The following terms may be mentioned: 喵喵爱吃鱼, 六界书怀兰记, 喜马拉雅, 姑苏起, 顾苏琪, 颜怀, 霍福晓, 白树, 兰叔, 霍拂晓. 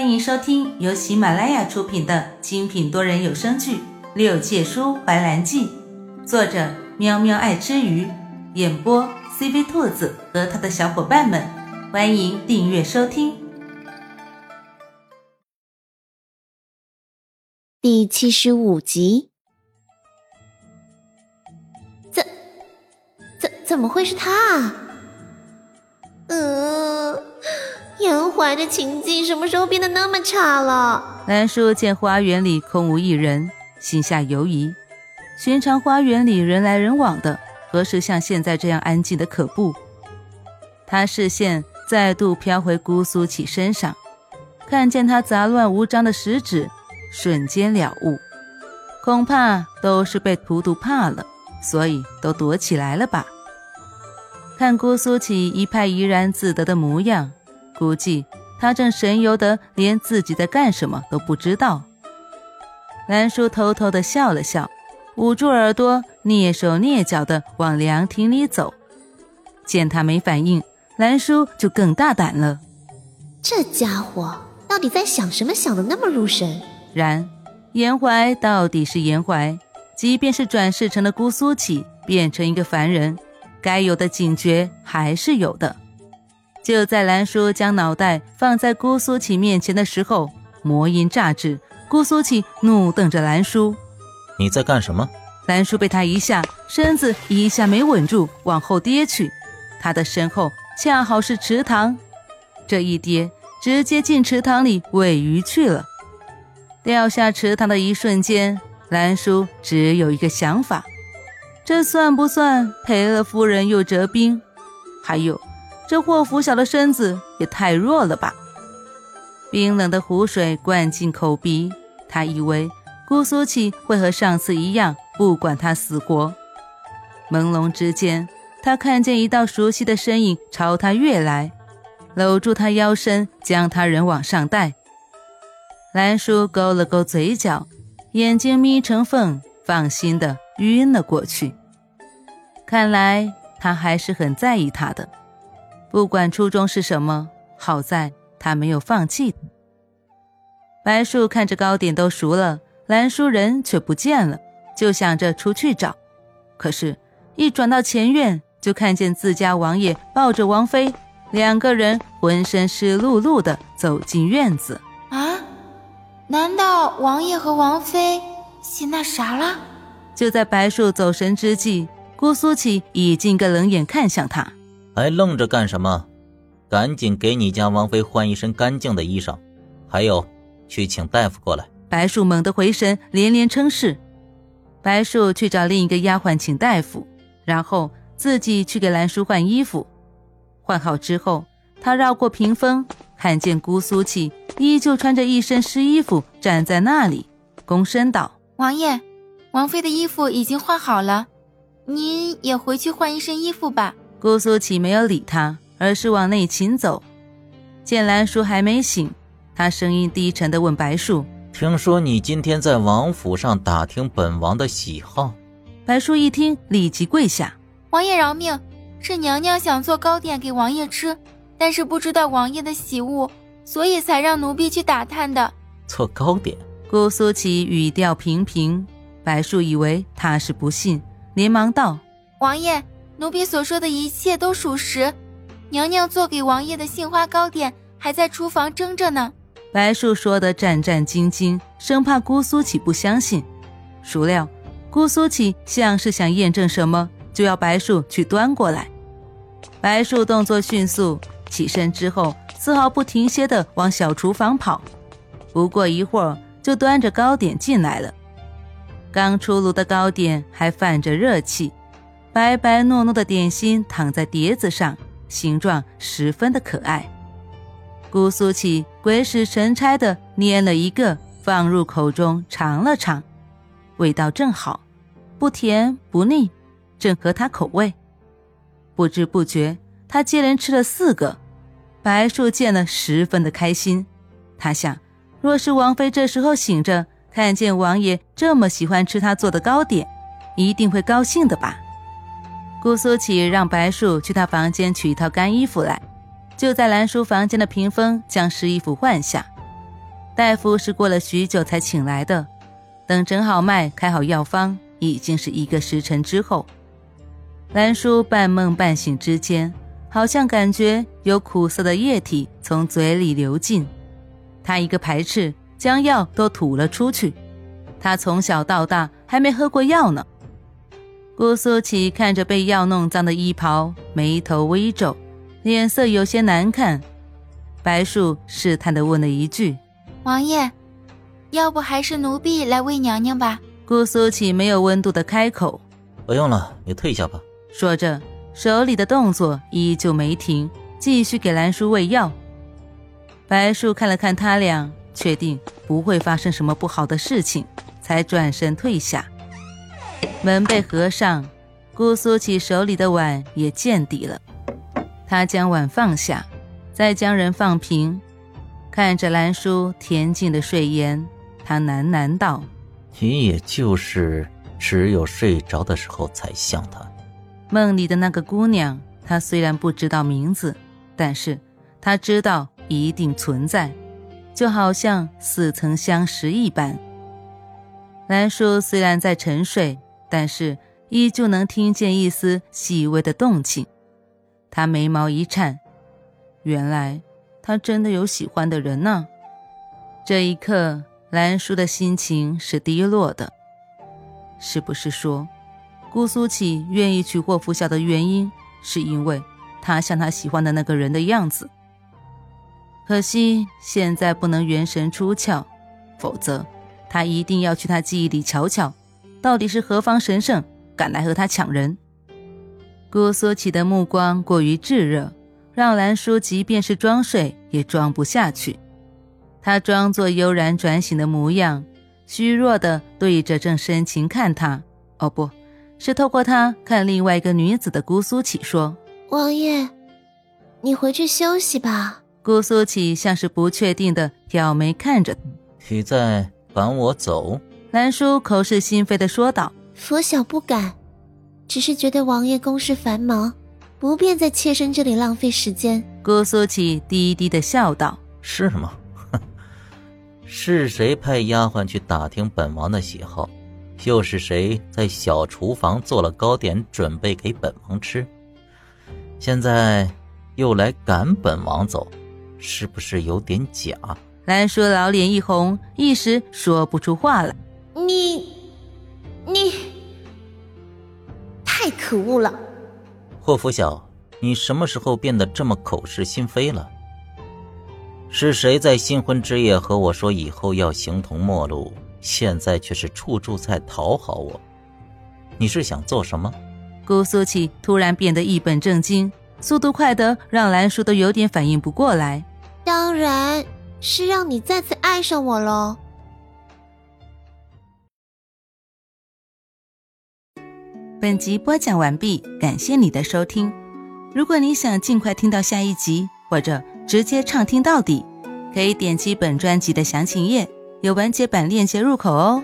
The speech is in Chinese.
欢迎收听由喜马拉雅出品的精品多人有声剧《六界书怀兰记》，作者喵喵爱吃鱼，演播 CV 兔子和他的小伙伴们，欢迎订阅收听。第75集。怎么会是他啊？杨怀的情境什么时候变得那么差了？兰叔见花园里空无一人，心下犹疑。寻常花园里人来人往的，何时像现在这样安静的可怖？他视线再度飘回姑苏起身上，看见他杂乱无章的食指，瞬间了悟，恐怕都是被荼毒怕了，所以都躲起来了吧。看姑苏起一派怡然自得的模样，估计他正神游得连自己在干什么都不知道。兰叔偷偷地笑了笑，捂住耳朵，蹑手蹑脚地往凉亭里走。见他没反应，兰叔就更大胆了。这家伙到底在想什么，想得那么入神？然颜怀到底是颜怀，即便是转世成了姑苏起，变成一个凡人，该有的警觉还是有的。就在兰叔将脑袋放在姑苏起面前的时候，魔音乍至，姑苏起怒瞪着兰叔：“你在干什么？”兰叔被他一下，身子一下没稳住，往后跌去。他的身后恰好是池塘，这一跌直接进池塘里喂鱼去了。掉下池塘的一瞬间，兰叔只有一个想法：这算不算赔了夫人又折兵？还有，这霍拂晓的身子也太弱了吧。冰冷的湖水灌进口鼻，他以为姑苏起会和上次一样不管他死活。朦胧之间，他看见一道熟悉的身影朝他跃来，搂住他腰身，将他人往上带。兰叔勾了勾嘴角，眼睛眯成缝，放心地晕了过去。看来他还是很在意他的，不管初衷是什么，好在他没有放弃。白树看着糕点都熟了，兰叔人却不见了，就想着出去找。可是一转到前院，就看见自家王爷抱着王妃，两个人浑身湿漉漉的走进院子。啊，难道王爷和王妃是那啥了？就在白树走神之际，姑苏起已经个冷眼看向他。还愣着干什么？赶紧给你家王妃换一身干净的衣裳，还有去请大夫过来。白树猛地回神，连连称是。白树去找另一个丫鬟请大夫，然后自己去给兰叔换衣服。换好之后，他绕过屏风，看见姑苏起依旧穿着一身湿衣服站在那里，躬身道：“王爷，王妃的衣服已经换好了，您也回去换一身衣服吧。”姑苏起没有理他，而是往内勤走。见兰叔还没醒，他声音低沉地问白树：“听说你今天在王府上打听本王的喜好？”白树一听，立即跪下：“王爷饶命，是娘娘想做糕点给王爷吃，但是不知道王爷的喜恶，所以才让奴婢去打探的。”做糕点？姑苏起语调平平，白树以为他是不信，连忙道：“王爷，奴婢所说的一切都属实，娘娘做给王爷的杏花糕点还在厨房蒸着呢。”白树说得战战兢兢，生怕姑苏起不相信。孰料姑苏起像是想验证什么，就要白树去端过来。白树动作迅速，起身之后丝毫不停歇地往小厨房跑，不过一会儿就端着糕点进来了。刚出炉的糕点还泛着热气，白白糯糯的点心躺在碟子上，形状十分的可爱。姑苏起鬼使神差地捏了一个，放入口中尝了尝，味道正好，不甜不腻，正合他口味。不知不觉他接连吃了4个，白树见了十分的开心。他想，若是王妃这时候醒着，看见王爷这么喜欢吃他做的糕点，一定会高兴的吧。姑苏起让白树去他房间取一套干衣服来，就在兰叔房间的屏风将湿衣服换下。大夫是过了许久才请来的，等诊好脉开好药方已经是1个时辰之后。兰叔半梦半醒之间，好像感觉有苦涩的液体从嘴里流进，他一个排斥将药都吐了出去，他从小到大还没喝过药呢。顾苏琪看着被药弄脏的衣袍，眉头微皱，脸色有些难看。白树试探地问了一句，王爷，要不还是奴婢来喂娘娘吧？顾苏琪没有温度地开口，不用了，你退下吧。说着手里的动作依旧没停，继续给兰叔喂药。白树看了看他俩，确定不会发生什么不好的事情，才转身退下。门被合上，姑苏起手里的碗也见底了，他将碗放下，再将人放平，看着兰叔恬静的睡颜，他喃喃道，你也就是只有睡着的时候才像他梦里的那个姑娘，她虽然不知道名字，但是她知道一定存在，就好像似曾相识一般。兰叔虽然在沉睡，但是依旧能听见一丝细微的动静，他眉毛一颤，原来他真的有喜欢的人呢。这一刻兰叔的心情是低落的，是不是说顾苏起愿意娶霍福晓的原因是因为他像他喜欢的那个人的样子？可惜现在不能元神出窍，否则他一定要去他记忆里瞧瞧到底是何方神圣敢来和他抢人。顾苏起的目光过于炙热，让兰叔即便是装睡也装不下去。他装作悠然转醒的模样，虚弱地对着正深情看他，哦不是透过他看另外一个女子的姑苏起说，王爷，你回去休息吧。姑苏起像是不确定的挑眉看着，你在赶我走？兰叔口是心非地说道，拂晓不敢，只是觉得王爷公事繁忙，不便在妾身这里浪费时间。姑苏起低低地笑道，是吗？是谁派丫鬟去打听本王的喜好？又是谁在小厨房做了糕点准备给本王吃？现在又来赶本王走，是不是有点假？兰叔老脸一红，一时说不出话来。你太可恶了！霍福晓，你什么时候变得这么口是心非了？是谁在新婚之夜和我说以后要形同陌路？现在却是处处在讨好我，你是想做什么？姑苏起突然变得一本正经，速度快得让兰叔都有点反应不过来。当然是让你再次爱上我咯。本集播讲完毕，感谢你的收听。如果你想尽快听到下一集，或者直接畅听到底，可以点击本专辑的详情页，有完结版链接入口哦。